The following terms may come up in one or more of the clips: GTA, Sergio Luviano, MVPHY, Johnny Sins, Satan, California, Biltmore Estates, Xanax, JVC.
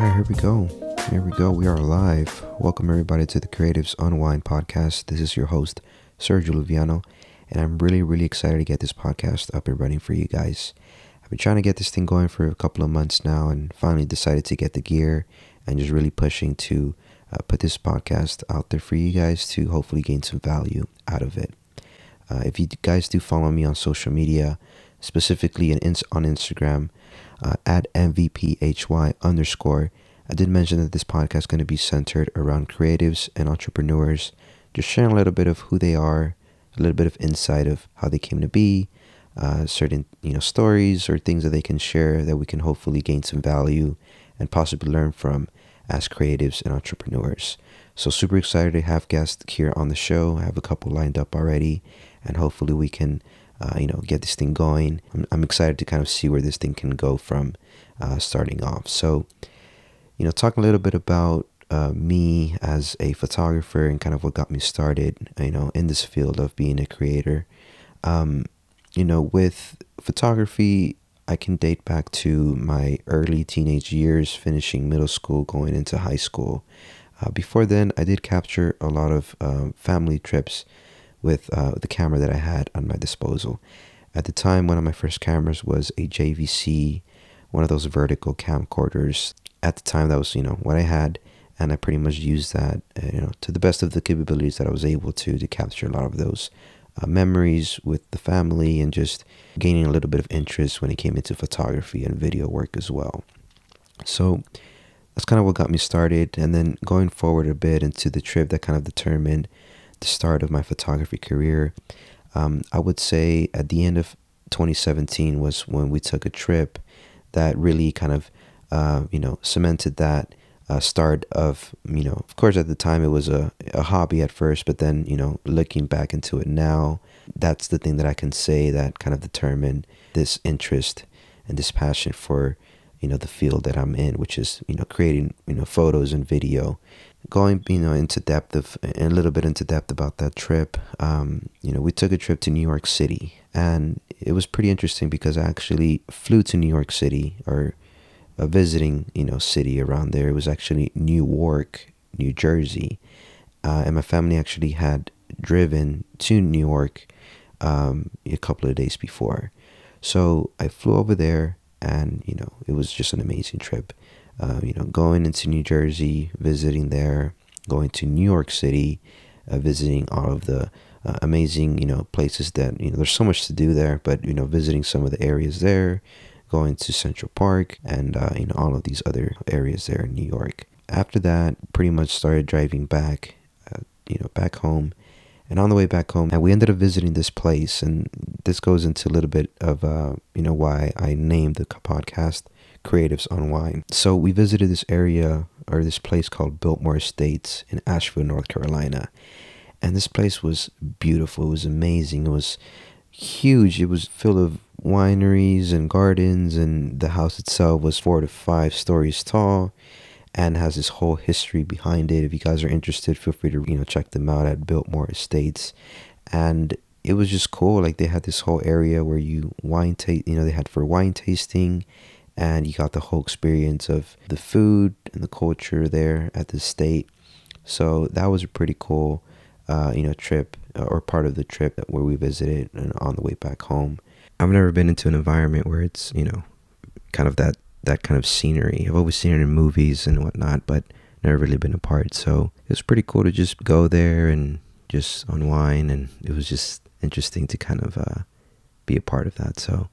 Alright, here we go. Here we go. We are live. Welcome everybody to the Creatives Unwind podcast. This is your host, Sergio Luviano, and I'm really excited to get this podcast up and running for you guys. I've been trying to get this thing going for a couple of months now and finally decided to get the gear and just really pushing to put this podcast out there for you guys to hopefully gain some value out of it. If you guys do follow me on social media, specifically on Instagram, at MVPHY _, I did mention that this podcast is going to be centered around creatives and entrepreneurs, just sharing a little bit of who they are, a little bit of insight of how they came to be, certain stories or things that they can share that we can hopefully gain some value and possibly learn from as creatives and entrepreneurs. So super excited to have guests here on the show. I have a couple lined up already, and hopefully we can get this thing going. I'm excited to kind of see where this thing can go from starting off. So, talking a little bit about me as a photographer and kind of what got me started, in this field of being a creator. With photography, I can date back to my early teenage years, finishing middle school, going into high school. Before then, I did capture a lot of family trips with the camera that I had on my disposal. At the time, one of my first cameras was a JVC, one of those vertical camcorders. At the time, that was, what I had, and I pretty much used that, to the best of the capabilities that I was able to capture a lot of those memories with the family and just gaining a little bit of interest when it came into photography and video work as well. So that's kind of what got me started. And then going forward a bit into the trip that kind of determined the start of my photography career, I would say at the end of 2017 was when we took a trip that really kind of cemented that start of, of course at the time it was a hobby at first, but then looking back into it now, that's the thing that I can say that kind of determined this interest and this passion for the field that I'm in, which is creating photos and video. Going into depth about that trip, we took a trip to New York City, and it was pretty interesting because I actually flew to New York City, or a visiting city around there. It was actually Newark, New Jersey, and my family actually had driven to New York a couple of days before. So I flew over there, and it was just an amazing trip. Going into New Jersey, visiting there, going to New York City, visiting all of the amazing, places that, there's so much to do there, but, visiting some of the areas there, going to Central Park and, all of these other areas there in New York. After that, pretty much started driving back, back home. And on the way back home, and we ended up visiting this place, and this goes into a little bit of, why I named the podcast Creatives Unwind. So we visited this area, or this place called Biltmore Estates in Asheville, North Carolina. And this place was beautiful. It was amazing. It was huge. It was filled of wineries and gardens, and the house itself was 4 to 5 stories tall and has this whole history behind it. If you guys are interested, feel free to, check them out at Biltmore Estates. And it was just cool. Like, they had this whole area where you they had for wine tasting, and you got the whole experience of the food and the culture there at the estate. So that was a pretty cool, trip, or part of the trip where we visited and on the way back home. I've never been into an environment where it's, kind of that kind of scenery. I've always seen it in movies and whatnot, but never really been a part. So it was pretty cool to just go there and just unwind. And it was just interesting to kind of be a part of that. So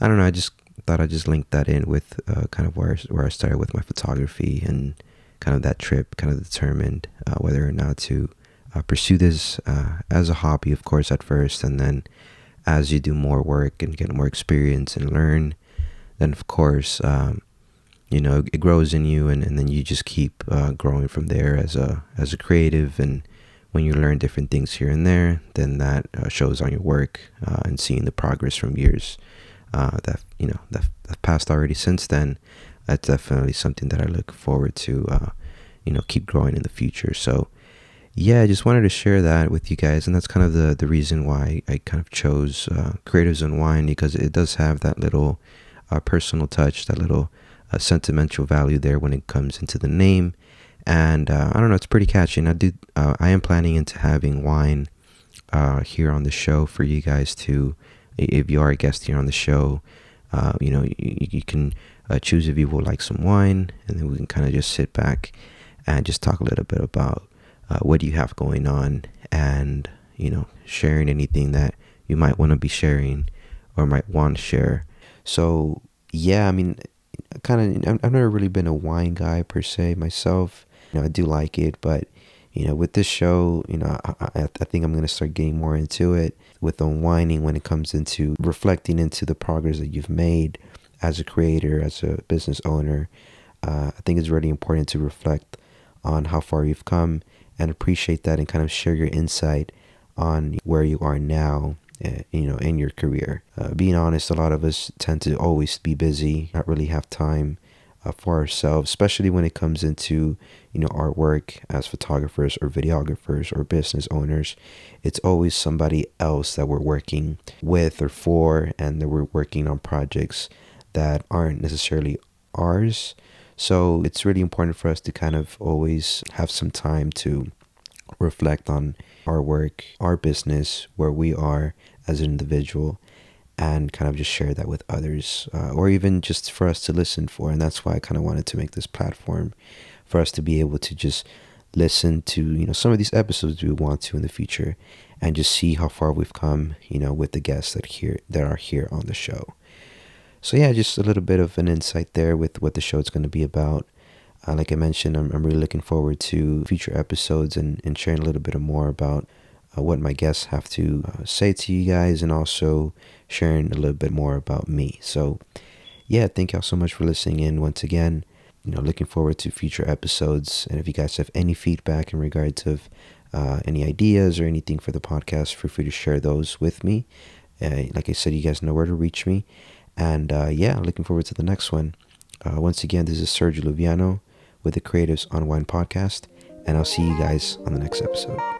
I don't know. I just thought I'd just link that in with kind of where I started with my photography, and kind of that trip kind of determined whether or not to pursue this as a hobby, of course, at first. And then as you do more work and get more experience and learn, then of course, it grows in you, and then you just keep growing from there as a creative. And when you learn different things here and there, then that shows on your work, and seeing the progress from years that have passed already since then. That's definitely something that I look forward to, keep growing in the future. So yeah, I just wanted to share that with you guys. And that's kind of the reason why I kind of chose Creatives Unwind, because it does have that little personal touch, that little a sentimental value there when it comes into the name. And I don't know, it's pretty catchy. And I am planning into having wine here on the show for you guys to, if you are a guest here on the show, you know, you can choose if you would like some wine, and then we can kind of just sit back and just talk a little bit about what do you have going on, and, you know, sharing anything that you might want to be sharing or might want to share. So yeah, I mean, kind of, I've never really been a wine guy per se myself. You know, I do like it, but you know, with this show, you know, I think I'm going to start getting more into it with unwinding when it comes into reflecting into the progress that you've made as a creator, as a business owner. I think it's really important to reflect on how far you've come and appreciate that, and kind of share your insight on where you are now, you know, in your career. Being honest, a lot of us tend to always be busy, not really have time for ourselves, especially when it comes into, you know, our work as photographers or videographers or business owners. It's always somebody else that we're working with or for, and that we're working on projects that aren't necessarily ours. So it's really important for us to kind of always have some time to reflect on our work, our business, where we are as an individual, and kind of just share that with others, or even just for us to listen for. And that's why I kind of wanted to make this platform for us to be able to just listen to, you know, some of these episodes we want to in the future, and just see how far we've come, you know, with the guests that are here on the show. So yeah, just a little bit of an insight there with what the show is going to be about. Like I mentioned, I'm really looking forward to future episodes and sharing a little bit more about what my guests have to say to you guys, and also sharing a little bit more about me. So yeah, thank y'all so much for listening in once again. You know, looking forward to future episodes. And if you guys have any feedback in regards of any ideas or anything for the podcast, feel free to share those with me. Like I said, you guys know where to reach me. And yeah, looking forward to the next one. Once again, this is Sergio Luviano with the Creatives on Wine podcast, and I'll see you guys on the next episode.